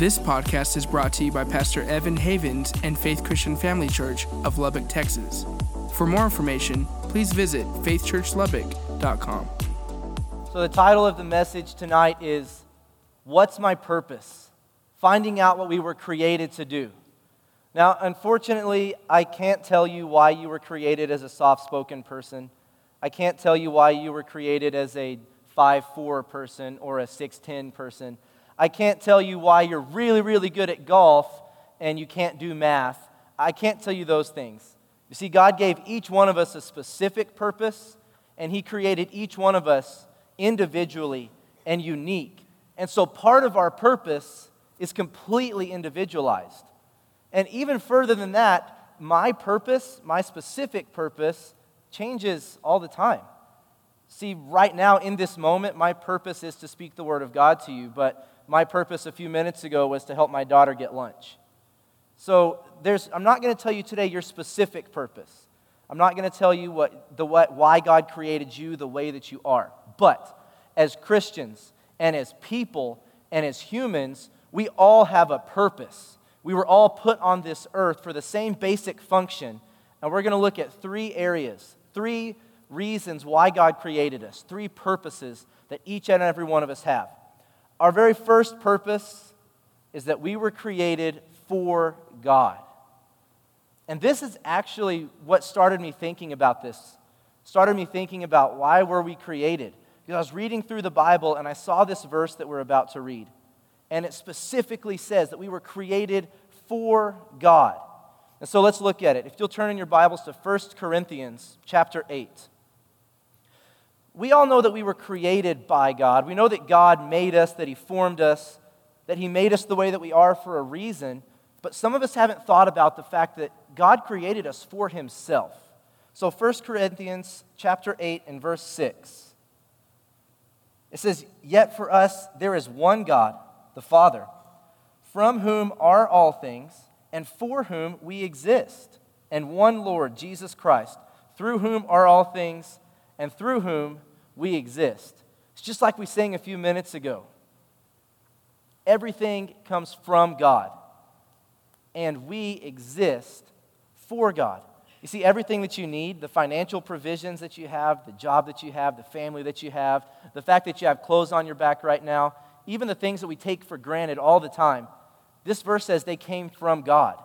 This podcast is brought to you by Pastor Evan Havens and Faith Christian Family Church of Lubbock, Texas. For more information, please visit faithchurchlubbock.com. So the title of the message tonight is, What's My Purpose? Finding out what we were created to do. Now, unfortunately, I can't tell you why you were created as a soft-spoken person. I can't tell you why you were created as a 5'4" person or a 6'10" person. I can't tell you why you're really, really good at golf and you can't do math. I can't tell you those things. You see, God gave each one of us a specific purpose, and He created each one of us individually and unique. And so part of our purpose is completely individualized. And even further than that, my purpose, my specific purpose, changes all the time. See, right now, in this moment, my purpose is to speak the Word of God to you, but my purpose a few minutes ago was to help my daughter get lunch. So I'm not going to tell you today your specific purpose. I'm not going to tell you why God created you the way that you are. But as Christians and as people and as humans, we all have a purpose. We were all put on this earth for the same basic function, and we're going to look at three areas, three reasons why God created us, three purposes that each and every one of us have. Our very first purpose is that we were created for God. And this is actually what started me thinking about this, started me thinking about why were we created. Because I was reading through the Bible, and I saw this verse that we're about to read. And it specifically says that we were created for God. And so let's look at it. If you'll turn in your Bibles to 1 Corinthians chapter 8. We all know that we were created by God. We know that God made us, that He formed us, that He made us the way that we are for a reason. But some of us haven't thought about the fact that God created us for Himself. So 1 Corinthians chapter 8 and verse 6. It says, Yet for us there is one God, the Father, from whom are all things, and for whom we exist, and one Lord, Jesus Christ, through whom are all things, and through whom we exist. It's just like we sang a few minutes ago. Everything comes from God, and we exist for God. You see, everything that you need, the financial provisions that you have, the job that you have, the family that you have, the fact that you have clothes on your back right now, even the things that we take for granted all the time, this verse says they came from God.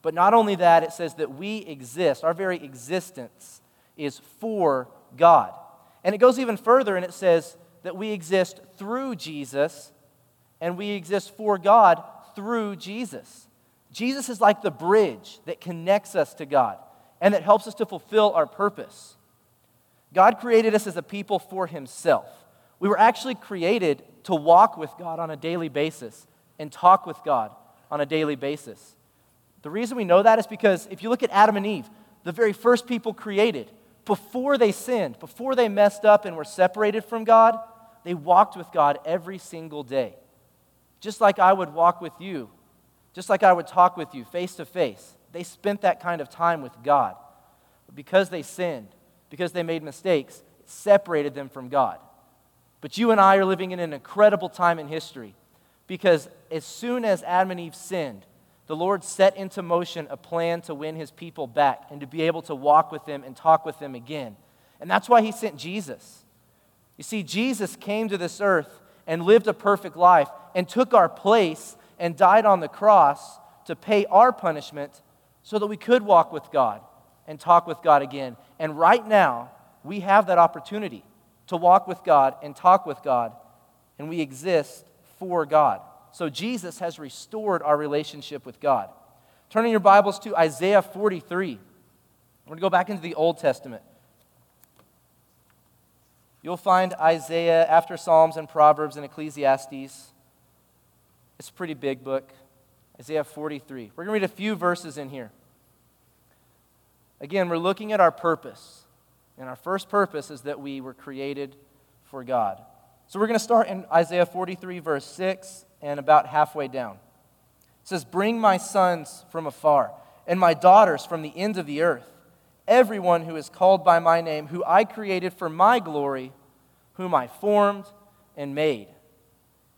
But not only that, it says that we exist. Our very existence is for God. And it goes even further, and it says that we exist through Jesus, and we exist for God through Jesus. Jesus is like the bridge that connects us to God and that helps us to fulfill our purpose. God created us as a people for Himself. We were actually created to walk with God on a daily basis and talk with God on a daily basis. The reason we know that is because if you look at Adam and Eve, the very first people created, before they sinned, before they messed up and were separated from God, they walked with God every single day. Just like I would walk with you, just like I would talk with you face to face, they spent that kind of time with God. But because they sinned, because they made mistakes, it separated them from God. But you and I are living in an incredible time in history, because as soon as Adam and Eve sinned, the Lord set into motion a plan to win His people back and to be able to walk with them and talk with them again. And that's why He sent Jesus. You see, Jesus came to this earth and lived a perfect life and took our place and died on the cross to pay our punishment so that we could walk with God and talk with God again. And right now, we have that opportunity to walk with God and talk with God, and we exist for God. So Jesus has restored our relationship with God. Turning your Bibles to Isaiah 43. We're going to go back into the Old Testament. You'll find Isaiah after Psalms and Proverbs and Ecclesiastes. It's a pretty big book. Isaiah 43. We're going to read a few verses in here. Again, we're looking at our purpose. And our first purpose is that we were created for God. So we're going to start in Isaiah 43, verse 6, and about halfway down. It says, Bring my sons from afar, and my daughters from the ends of the earth, everyone who is called by my name, who I created for my glory, whom I formed and made.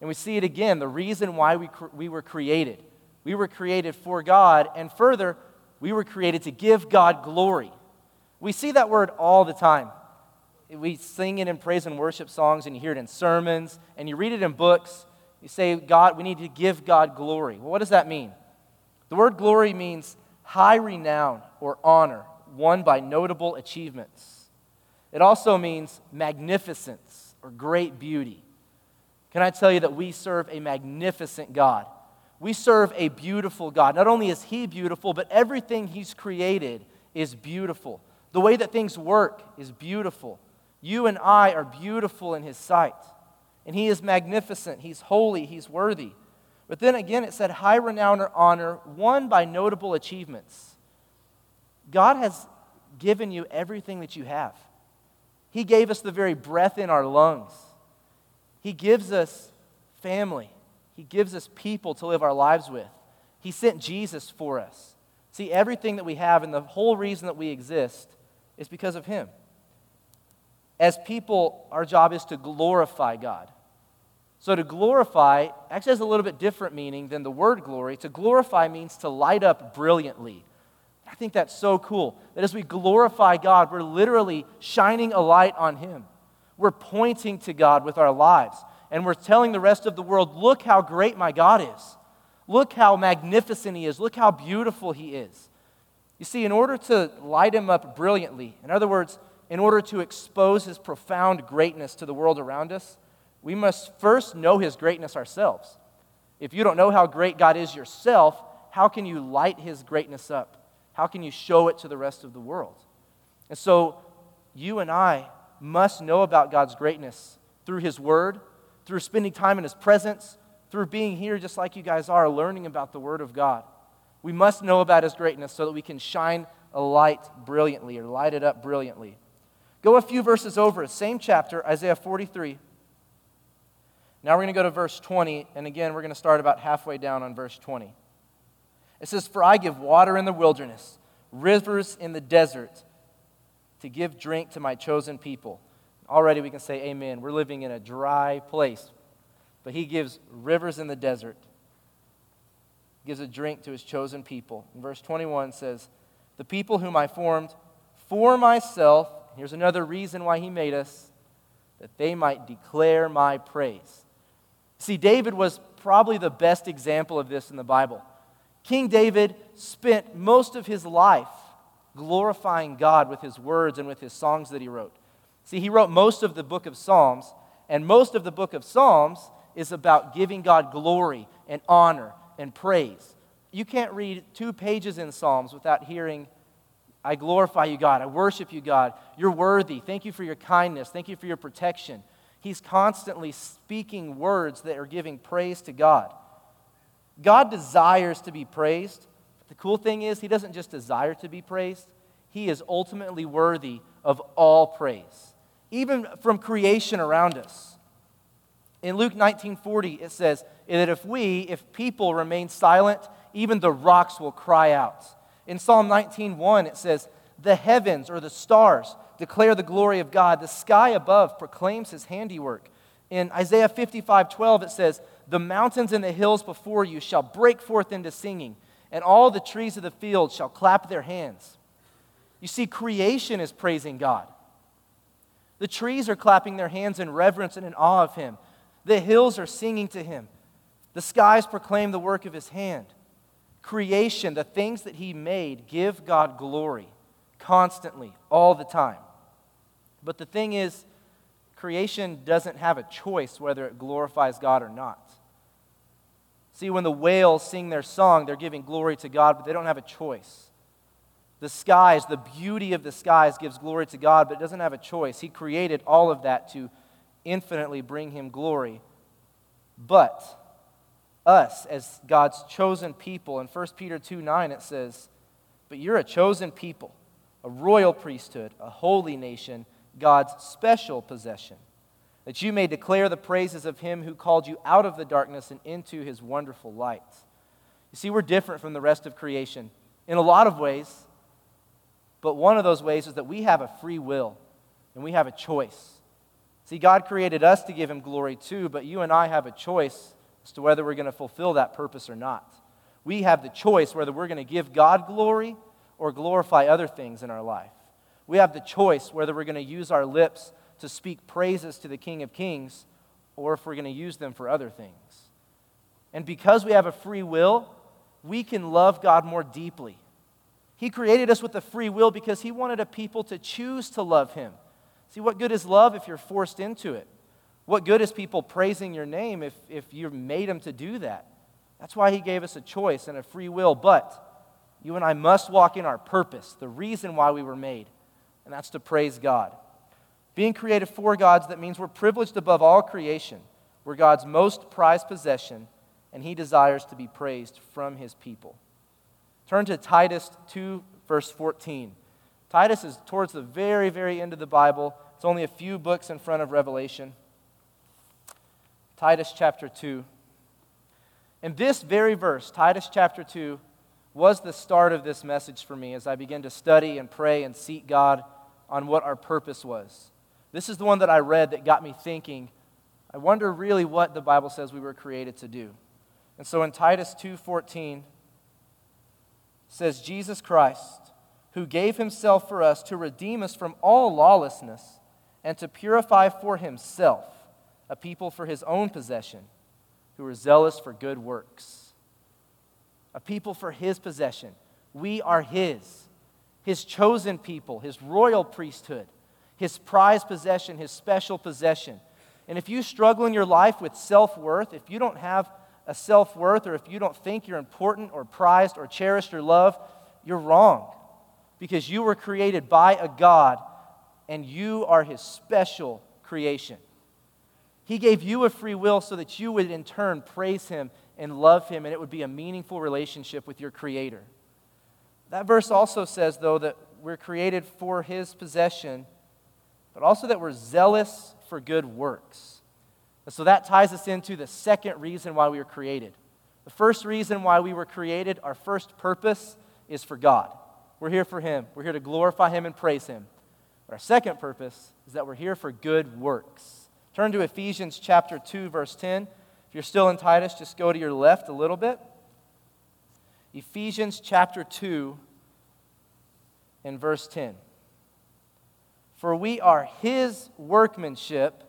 And we see it again, the reason why we were created. We were created for God, and further, we were created to give God glory. We see that word all the time. We sing it in praise and worship songs, and you hear it in sermons, and you read it in books. You say, God, we need to give God glory. Well, what does that mean? The word glory means high renown or honor won by notable achievements. It also means magnificence or great beauty. Can I tell you that we serve a magnificent God? We serve a beautiful God. Not only is He beautiful, but everything He's created is beautiful. The way that things work is beautiful. You and I are beautiful in His sight. And He is magnificent. He's holy. He's worthy. But then again, it said high renown or honor won by notable achievements. God has given you everything that you have. He gave us the very breath in our lungs. He gives us family. He gives us people to live our lives with. He sent Jesus for us. See, everything that we have and the whole reason that we exist is because of Him. As people, our job is to glorify God. So to glorify actually has a little bit different meaning than the word glory. To glorify means to light up brilliantly. I think that's so cool, that as we glorify God, we're literally shining a light on Him. We're pointing to God with our lives, and we're telling the rest of the world, look how great my God is. Look how magnificent He is. Look how beautiful He is. You see, in order to light Him up brilliantly, in other words, in order to expose His profound greatness to the world around us, we must first know His greatness ourselves. If you don't know how great God is yourself, how can you light His greatness up? How can you show it to the rest of the world? And so you and I must know about God's greatness through His Word, through spending time in His presence, through being here just like you guys are, learning about the Word of God. We must know about His greatness so that we can shine a light brilliantly or light it up brilliantly. Go a few verses over, same chapter, Isaiah 43. Now we're going to go to verse 20, and again, we're going to start about halfway down on verse 20. It says, "For I give water in the wilderness, rivers in the desert, to give drink to my chosen people." Already we can say amen. We're living in a dry place. But He gives rivers in the desert. He gives a drink to His chosen people. And verse 21 says, "The people whom I formed for myself," here's another reason why He made us, "that they might declare my praise." See, David was probably the best example of this in the Bible. King David spent most of his life glorifying God with his words and with his songs that he wrote. See, he wrote most of the book of Psalms, and most of the book of Psalms is about giving God glory and honor and praise. You can't read 2 pages in Psalms without hearing, "I glorify you, God. I worship you, God. You're worthy. Thank you for your kindness. Thank you for your protection." He's constantly speaking words that are giving praise to God. God desires to be praised. The cool thing is, He doesn't just desire to be praised. He is ultimately worthy of all praise, even from creation around us. In Luke 19:40, it says that if people remain silent, even the rocks will cry out. In Psalm 19:1, it says, "The heavens," or the stars, "declare the glory of God. The sky above proclaims His handiwork." In Isaiah 55:12, it says, "The mountains and the hills before you shall break forth into singing, and all the trees of the field shall clap their hands." You see, creation is praising God. The trees are clapping their hands in reverence and in awe of Him. The hills are singing to Him. The skies proclaim the work of His hand. Creation, the things that He made, give God glory constantly, all the time. But the thing is, creation doesn't have a choice whether it glorifies God or not. See, when the whales sing their song, they're giving glory to God, but they don't have a choice. The skies, the beauty of the skies gives glory to God, but it doesn't have a choice. He created all of that to infinitely bring Him glory. But us, as God's chosen people, in 1 Peter 2:9 it says, "But you're a chosen people, a royal priesthood, a holy nation, God's special possession, that you may declare the praises of Him who called you out of the darkness and into His wonderful light." You see, we're different from the rest of creation in a lot of ways. But one of those ways is that we have a free will and we have a choice. See, God created us to give him glory too, but you and I have a choice as to whether we're going to fulfill that purpose or not. We have the choice whether we're going to give God glory or glorify other things in our life. We have the choice whether we're going to use our lips to speak praises to the King of Kings or if we're going to use them for other things. And because we have a free will, we can love God more deeply. He created us with a free will because he wanted a people to choose to love him. See, what good is love if you're forced into it? What good is people praising your name if you've made them to do that? That's why he gave us a choice and a free will. But you and I must walk in our purpose, the reason why we were made, and that's to praise God. Being created for God's, that means we're privileged above all creation. We're God's most prized possession, and he desires to be praised from his people. Turn to Titus 2, verse 14. Titus is towards the very, very end of the Bible. It's only a few books in front of Revelation. Titus chapter 2. And this very verse, Titus chapter 2, was the start of this message for me as I began to study and pray and seek God on what our purpose was. This is the one that I read that got me thinking, I wonder really what the Bible says we were created to do. And so in Titus 2:14, it says, Jesus Christ, who gave himself for us to redeem us from all lawlessness and to purify for himself a people for his own possession who are zealous for good works. A people for his possession. We are his chosen people, his royal priesthood, his prized possession, his special possession. And if you struggle in your life with self-worth, if you don't have a self-worth or if you don't think you're important or prized or cherished or loved, you're wrong. Because you were created by a God and you are his special creation. He gave you a free will so that you would in turn praise him and love him and it would be a meaningful relationship with your creator. That verse also says though that we're created for his possession, but also that we're zealous for good works. And so that ties us into the second reason why we were created. The first reason why we were created, our first purpose is for God. We're here for him. We're here to glorify him and praise him. But our second purpose is that we're here for good works. Turn to Ephesians chapter 2, verse 10. If you're still in Titus, just go to your left a little bit. Ephesians chapter 2 and verse 10. For we are his workmanship,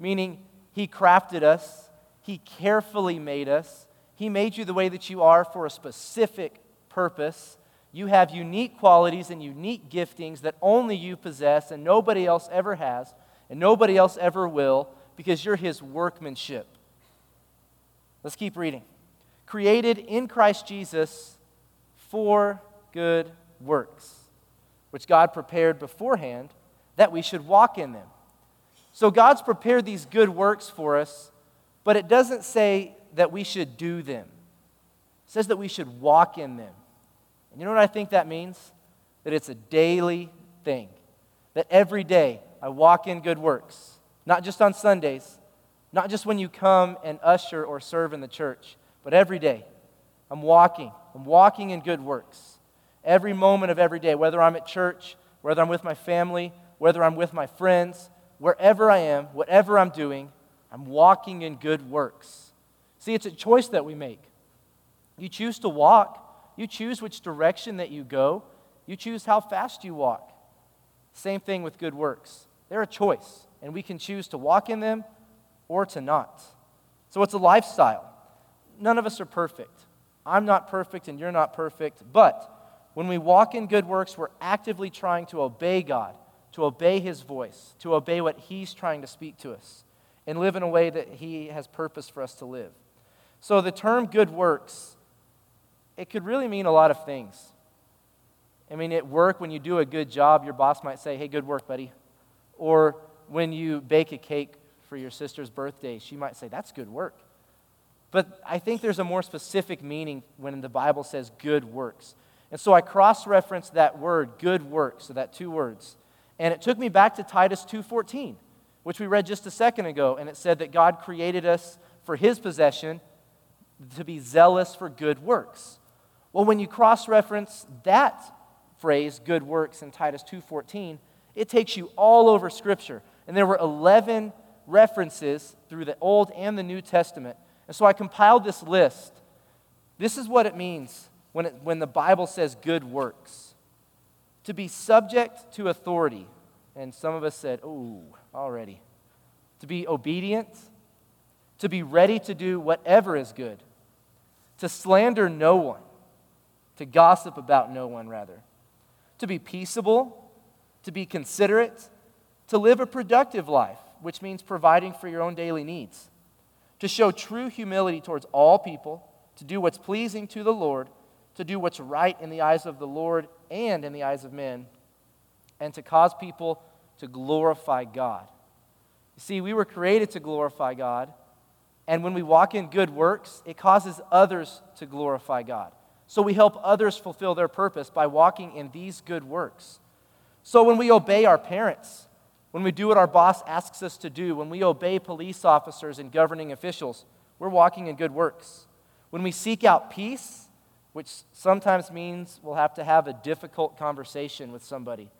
meaning he crafted us, he carefully made us, he made you the way that you are for a specific purpose. You have unique qualities and unique giftings that only you possess and nobody else ever has and nobody else ever will because you're his workmanship. Let's keep reading. Created in Christ Jesus for good works, which God prepared beforehand that we should walk in them. So God's prepared these good works for us, but it doesn't say that we should do them. It says that we should walk in them. You know what I think that means? That it's a daily thing. That every day I walk in good works. Not just on Sundays. Not just when you come and usher or serve in the church. But every day I'm walking. I'm walking in good works. Every moment of every day, whether I'm at church, whether I'm with my family, whether I'm with my friends, wherever I am, whatever I'm doing, I'm walking in good works. See, it's a choice that we make. You choose to walk. You choose which direction that you go. You choose how fast you walk. Same thing with good works. They're a choice, and we can choose to walk in them or to not. So it's a lifestyle. None of us are perfect. I'm not perfect, and you're not perfect. But when we walk in good works, we're actively trying to obey God, to obey his voice, to obey what he's trying to speak to us, and live in a way that he has purpose for us to live. So the term good works, it could really mean a lot of things. I mean, at work, when you do a good job, your boss might say, hey, good work, buddy. Or when you bake a cake for your sister's birthday, she might say, that's good work. But I think there's a more specific meaning when the Bible says good works. And so I cross-referenced that word, good works, so that two words. And it took me back to Titus 2:14, which we read just a second ago. And it said that God created us for his possession to be zealous for good works. Well, when you cross-reference that phrase, good works, in Titus 2:14, It takes you all over Scripture. And there were 11 references through the Old and the New Testament. And so I compiled this list. This is what it means when the Bible says good works. To be subject to authority. And some of us said, "Ooh, already." To be obedient. To be ready to do whatever is good. To slander no one. To gossip about no one, rather. To be peaceable. To be considerate. To live a productive life, which means providing for your own daily needs. To show true humility towards all people. To do what's pleasing to the Lord. To do what's right in the eyes of the Lord and in the eyes of men. And to cause people to glorify God. You see, we were created to glorify God. And when we walk in good works, it causes others to glorify God. So we help others fulfill their purpose by walking in these good works. So when we obey our parents, when we do what our boss asks us to do, when we obey police officers and governing officials, we're walking in good works. When we seek out peace, which sometimes means we'll have to have a difficult conversation with somebody.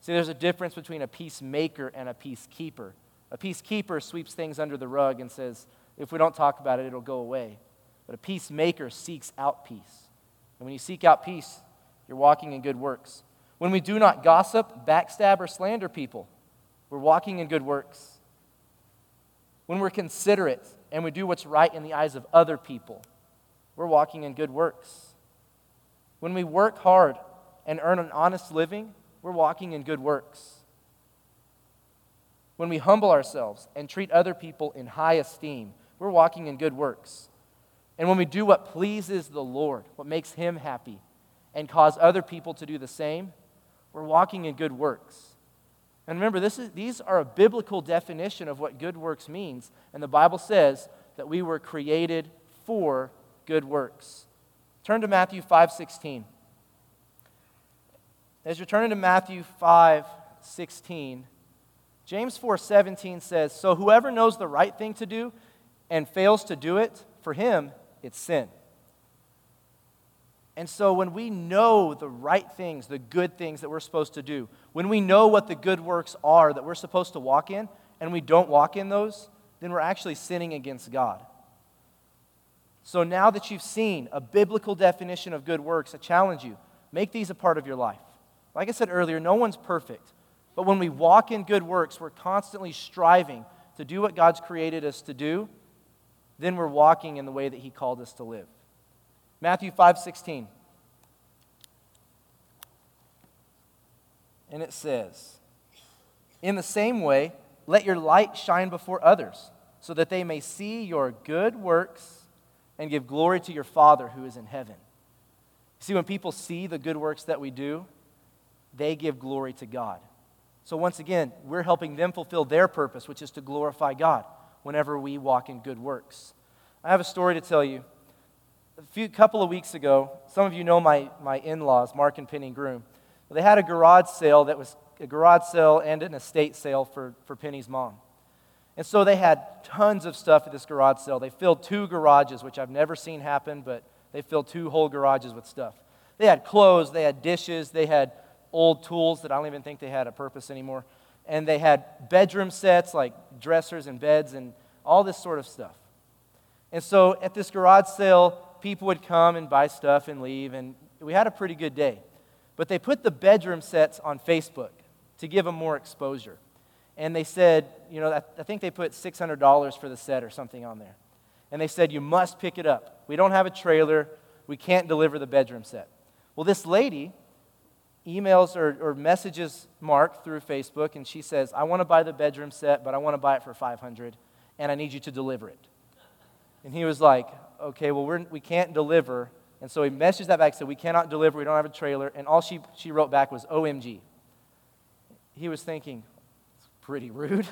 See, there's a difference between a peacemaker and a peacekeeper. A peacekeeper sweeps things under the rug and says, if we don't talk about it, it'll go away. But a peacemaker seeks out peace. And when you seek out peace, you're walking in good works. When we do not gossip, backstab, or slander people, we're walking in good works. When we're considerate and we do what's right in the eyes of other people, we're walking in good works. When we work hard and earn an honest living, we're walking in good works. When we humble ourselves and treat other people in high esteem, we're walking in good works. And when we do what pleases the Lord, what makes Him happy, and cause other people to do the same, we're walking in good works. And remember, these are a biblical definition of what good works means. And the Bible says that we were created for good works. Turn to Matthew 5:16. As you're turning to Matthew 5:16, James 4:17 says, "So whoever knows the right thing to do and fails to do it, for him, it's sin." And so when we know the right things, the good things that we're supposed to do, when we know what the good works are that we're supposed to walk in, and we don't walk in those, then we're actually sinning against God. So now that you've seen a biblical definition of good works, I challenge you, make these a part of your life. Like I said earlier, no one's perfect. But when we walk in good works, we're constantly striving to do what God's created us to do. Then we're walking in the way that He called us to live. Matthew 5:16. And it says, "In the same way, let your light shine before others, so that they may see your good works and give glory to your Father who is in heaven." See, when people see the good works that we do, they give glory to God. So once again, we're helping them fulfill their purpose, which is to glorify God whenever we walk in good works. I have a story to tell you. A couple of weeks ago, some of you know my in-laws, Mark and Penny Groom. They had a garage sale that was a garage sale and an estate sale for Penny's mom. And so they had tons of stuff at this garage sale. They filled two garages, which I've never seen happen, but they filled two whole garages with stuff. They had clothes, they had dishes, they had old tools that I don't even think they had a purpose anymore. And they had bedroom sets like dressers and beds and all this sort of stuff. And so at this garage sale, people would come and buy stuff and leave, and we had a pretty good day. But they put the bedroom sets on Facebook to give them more exposure. And they said, you know, I think they put $600 for the set or something on there. And they said, you must pick it up. We don't have a trailer. We can't deliver the bedroom set. Well, this lady emails or messages Mark through Facebook, and she says, I want to buy the bedroom set, but I want to buy it for $500, and I need you to deliver it. And he was like, okay, well, we can't deliver. And so he messaged that back, said, we cannot deliver, we don't have a trailer. And all she wrote back was, OMG. He was thinking, it's pretty rude.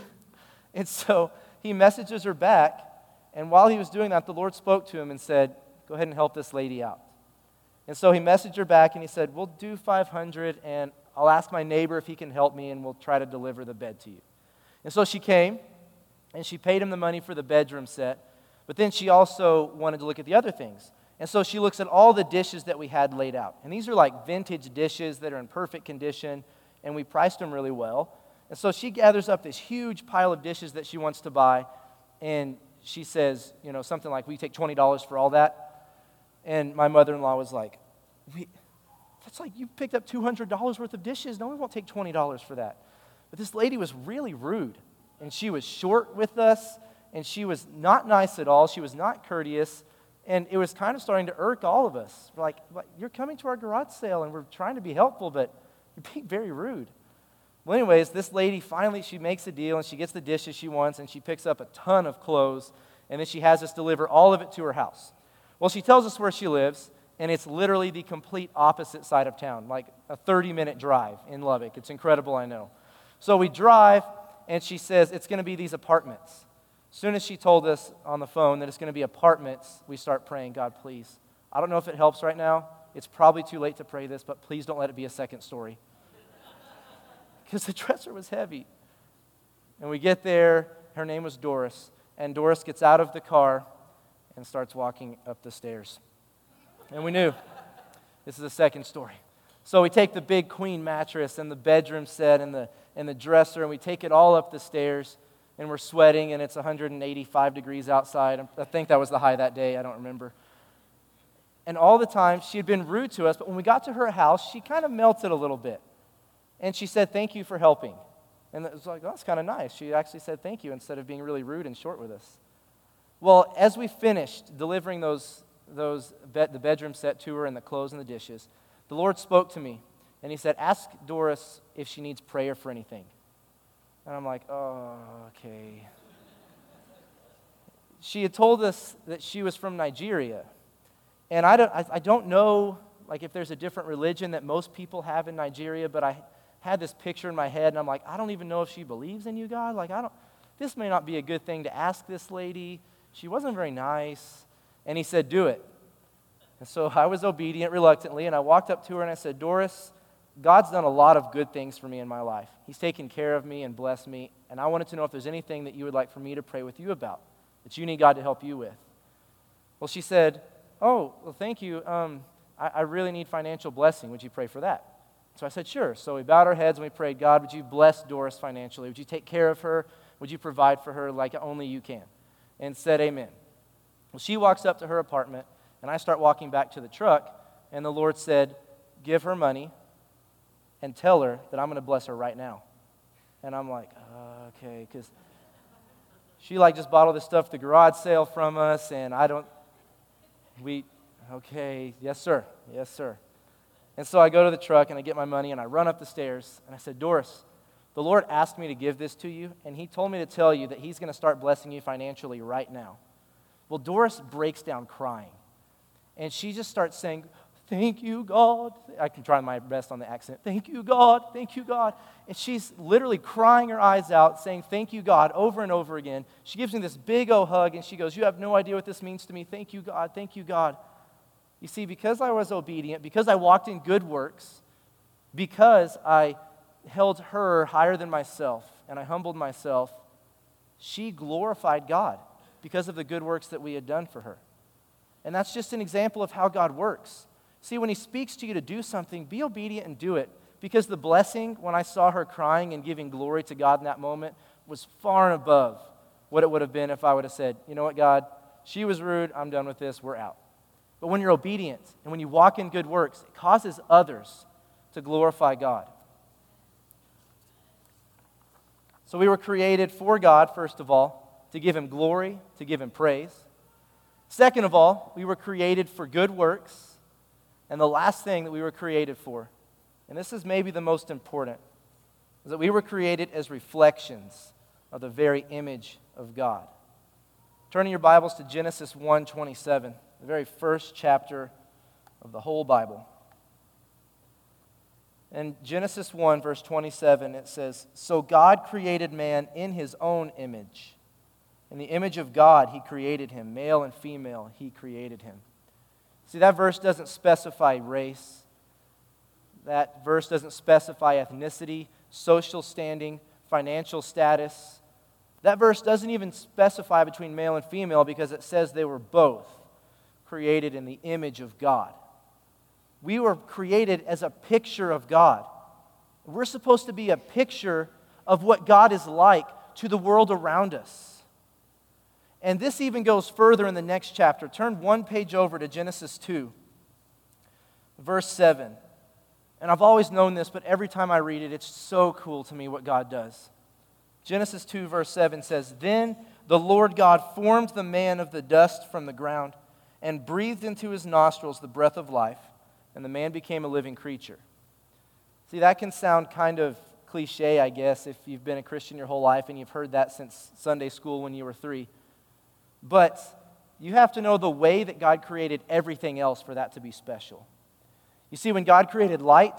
And so he messages her back, and while he was doing that, the Lord spoke to him and said, go ahead and help this lady out. And so he messaged her back, and he said, we'll do $500, and I'll ask my neighbor if he can help me, and we'll try to deliver the bed to you. And so she came, and she paid him the money for the bedroom set, but then she also wanted to look at the other things. And so she looks at all the dishes that we had laid out. And these are like vintage dishes that are in perfect condition, and we priced them really well. And so she gathers up this huge pile of dishes that she wants to buy, and she says, you know, something like, "We take $20 for all that." And my mother-in-law was like, "That's like you picked up $200 worth of dishes. No, we won't take $20 for that." But this lady was really rude, and she was short with us, and she was not nice at all. She was not courteous, and it was kind of starting to irk all of us. We're like, "You're coming to our garage sale, and we're trying to be helpful, but you're being very rude." Well, anyways, this lady finally, she makes a deal, and she gets the dishes she wants, and she picks up a ton of clothes, and then she has us deliver all of it to her house. Well, she tells us where she lives, and it's literally the complete opposite side of town, like a 30-minute drive in Lubbock. It's incredible, I know. So we drive, and she says, "It's going to be these apartments." As soon as she told us on the phone that it's going to be apartments, we start praying, "God, please. I don't know if it helps right now. It's probably too late to pray this, but please don't let it be a second story." Because the dresser was heavy. And we get there. Her name was Doris. And Doris gets out of the car and starts walking up the stairs. And we knew this is a second story. So we take the big queen mattress and the bedroom set and the dresser, and we take it all up the stairs, and we're sweating, and it's 185 degrees outside. I think that was the high that day. I don't remember. And all the time, she had been rude to us, but when we got to her house, she kind of melted a little bit. And she said, "Thank you for helping." And it was like, "Oh, that's kind of nice." She actually said thank you instead of being really rude and short with us. Well, as we finished delivering the bedroom set to her and the clothes and the dishes, the Lord spoke to me, and he said, "Ask Doris if she needs prayer for anything." And I'm like, "Oh, okay." She had told us that she was from Nigeria, and I don't know, like, if there's a different religion that most people have in Nigeria, but I had this picture in my head, and I'm like, "I don't even know if she believes in you, God. Like, this may not be a good thing to ask this lady. She wasn't very nice." And he said, "Do it." And so I was obedient reluctantly, and I walked up to her and I said, "Doris, God's done a lot of good things for me in my life. He's taken care of me and blessed me, and I wanted to know if there's anything that you would like for me to pray with you about, that you need God to help you with." Well, she said, "Oh, well, thank you. I really need financial blessing. Would you pray for that?" So I said, "Sure." So we bowed our heads and we prayed, "God, would you bless Doris financially? Would you take care of her? Would you provide for her like only you can?" And said, "Amen." Well, she walks up to her apartment, and I start walking back to the truck, and the Lord said, "Give her money and tell her that I'm going to bless her right now." And I'm like, okay, because she like just bought all this stuff, the garage sale from us, and okay, yes, sir. Yes, sir. And so I go to the truck, and I get my money, and I run up the stairs, and I said, "Doris, the Lord asked me to give this to you, and he told me to tell you that he's going to start blessing you financially right now." Well, Doris breaks down crying, and she just starts saying, "Thank you, God." I can try my best on the accent. "Thank you, God. Thank you, God." And she's literally crying her eyes out, saying, "Thank you, God," over and over again. She gives me this big old hug, and she goes, "You have no idea what this means to me. Thank you, God. Thank you, God." You see, because I was obedient, because I walked in good works, because I held her higher than myself and I humbled myself, she glorified God because of the good works that we had done for her. And that's just an example of how God works. See, when he speaks to you to do something, be obedient and do it, because the blessing, when I saw her crying and giving glory to God in that moment, was far and above what it would have been if I would have said, "You know what, God, she was rude, I'm done with this, we're out." But when you're obedient and when you walk in good works, it causes others to glorify God. So we were created for God, first of all, to give him glory, to give him praise. Second of all, we were created for good works. And the last thing that we were created for, and this is maybe the most important, is that we were created as reflections of the very image of God. Turning your Bibles to Genesis 1:27. The very first chapter of the whole Bible. In Genesis 1, verse 27, it says, "So God created man in his own image. In the image of God, he created him. Male and female, he created him." See, that verse doesn't specify race. That verse doesn't specify ethnicity, social standing, financial status. That verse doesn't even specify between male and female, because it says they were both created in the image of God. We were created as a picture of God. We're supposed to be a picture of what God is like to the world around us. And this even goes further in the next chapter. Turn one page over to Genesis 2, verse 7. And I've always known this, but every time I read it, it's so cool to me what God does. Genesis 2, verse 7 says, "Then the Lord God formed the man of the dust from the ground and breathed into his nostrils the breath of life, and the man became a living creature." See, that can sound kind of cliche, I guess, if you've been a Christian your whole life and you've heard that since Sunday school when you were 3. But you have to know the way that God created everything else for that to be special. You see, when God created light,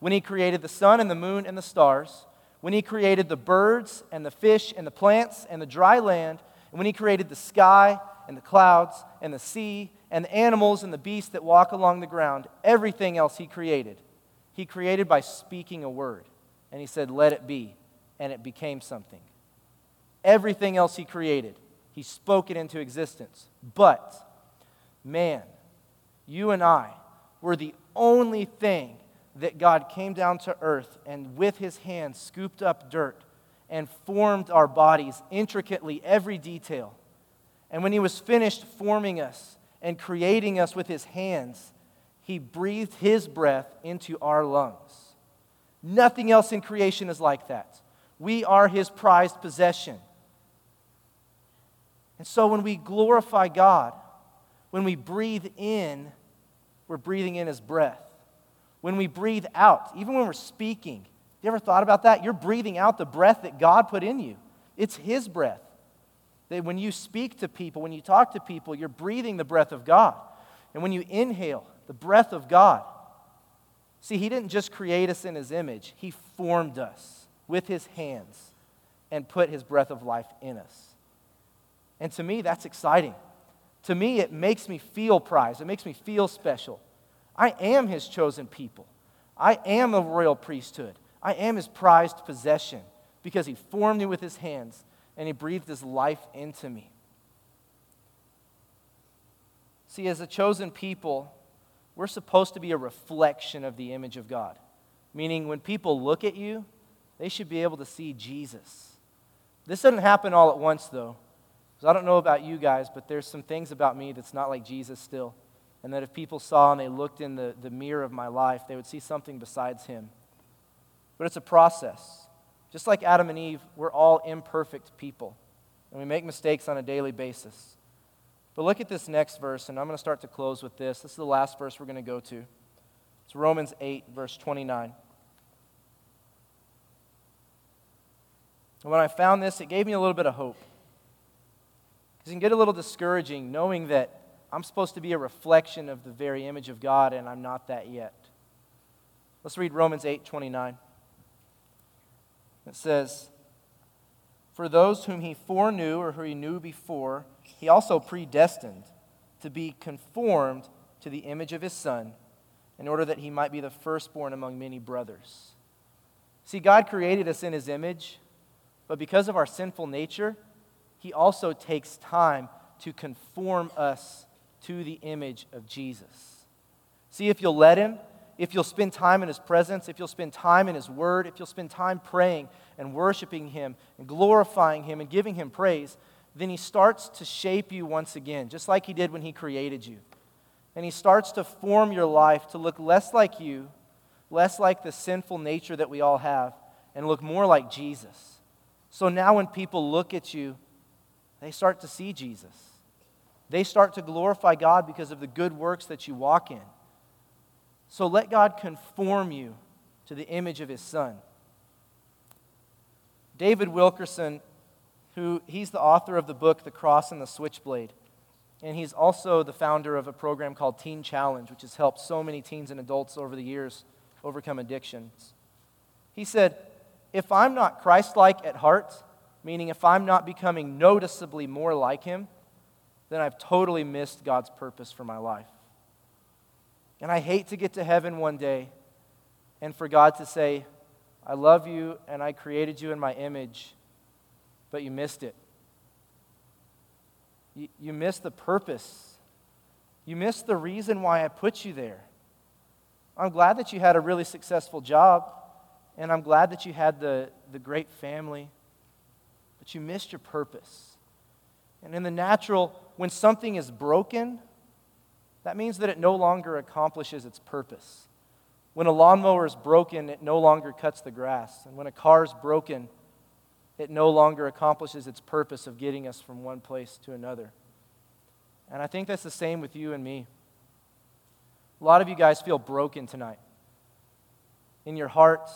when He created the sun and the moon and the stars, when He created the birds and the fish and the plants and the dry land, and when He created the sky and the clouds and the sea and the animals and the beasts that walk along the ground, everything else He created. He created by speaking a word. And He said, "Let it be." And it became something. Everything else He created, He spoke it into existence. But man, you and I were the only thing that God came down to earth and with His hand scooped up dirt and formed our bodies intricately, every detail. And when He was finished forming us and creating us with His hands, He breathed His breath into our lungs. Nothing else in creation is like that. We are His prized possession. And so when we glorify God, when we breathe in, we're breathing in His breath. When we breathe out, even when we're speaking, you ever thought about that? You're breathing out the breath that God put in you. It's His breath. That when you speak to people, when you talk to people, you're breathing the breath of God. And when you inhale, the breath of God. See, He didn't just create us in His image. He formed us with His hands and put His breath of life in us. And to me, that's exciting. To me, it makes me feel prized. It makes me feel special. I am His chosen people. I am a royal priesthood. I am His prized possession because He formed me with His hands and He breathed His life into me. See, as a chosen people, we're supposed to be a reflection of the image of God. Meaning, when people look at you, they should be able to see Jesus. This doesn't happen all at once, though. Because I don't know about you guys, but there's some things about me that's not like Jesus still. And that if people saw and they looked in the mirror of my life, they would see something besides Him. But it's a process. Just like Adam and Eve, we're all imperfect people. And we make mistakes on a daily basis. But look at this next verse, and I'm going to start to close with this. This is the last verse we're going to go to. It's Romans 8, verse 29. And when I found this, it gave me a little bit of hope. Because it can get a little discouraging knowing that I'm supposed to be a reflection of the very image of God, and I'm not that yet. Let's read Romans 8:29. It says, "For those whom He foreknew," or who He knew before, "He also predestined to be conformed to the image of His Son, in order that He might be the firstborn among many brothers." See, God created us in His image, but because of our sinful nature, He also takes time to conform us to the image of Jesus. See, if you'll let Him, if you'll spend time in His presence, if you'll spend time in His word, if you'll spend time praying and worshiping Him and glorifying Him and giving Him praise, then He starts to shape you once again, just like He did when He created you. And He starts to form your life to look less like you, less like the sinful nature that we all have, and look more like Jesus. So now when people look at you, they start to see Jesus. They start to glorify God because of the good works that you walk in. So let God conform you to the image of His Son. David Wilkerson, he's the author of the book, The Cross and the Switchblade, and he's also the founder of a program called Teen Challenge, which has helped so many teens and adults over the years overcome addictions. He said, "If I'm not Christ-like at heart, meaning if I'm not becoming noticeably more like Him, then I've totally missed God's purpose for my life." And I hate to get to heaven one day and for God to say, "I love you and I created you in my image, but you missed it. You missed the purpose. You missed the reason why I put you there. I'm glad that you had a really successful job And I'm glad that you had the great family, but you missed your purpose. And in the natural, when something is broken, that means that it no longer accomplishes its purpose. When a lawnmower is broken, it no longer cuts the grass. And when a car is broken, it no longer accomplishes its purpose of getting us from one place to another. And I think that's the same with you and me. A lot of you guys feel broken tonight. In your heart,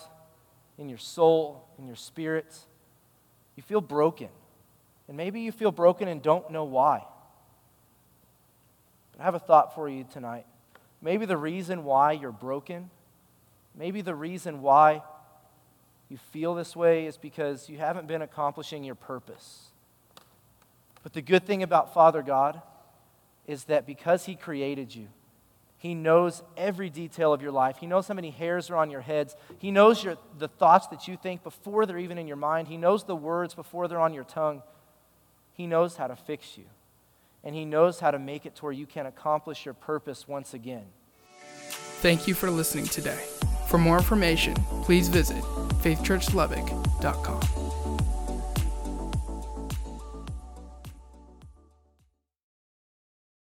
in your soul, in your spirit, you feel broken. And maybe you feel broken and don't know why. But I have a thought for you tonight. Maybe the reason why you're broken, maybe the reason why you feel this way is because you haven't been accomplishing your purpose. But the good thing about Father God is that because He created you, He knows every detail of your life. He knows how many hairs are on your heads. He knows the thoughts that you think before they're even in your mind. He knows the words before they're on your tongue. He knows how to fix you. And He knows how to make it to where you can accomplish your purpose once again. Thank you for listening today. For more information, please visit faithchurchlubbock.com.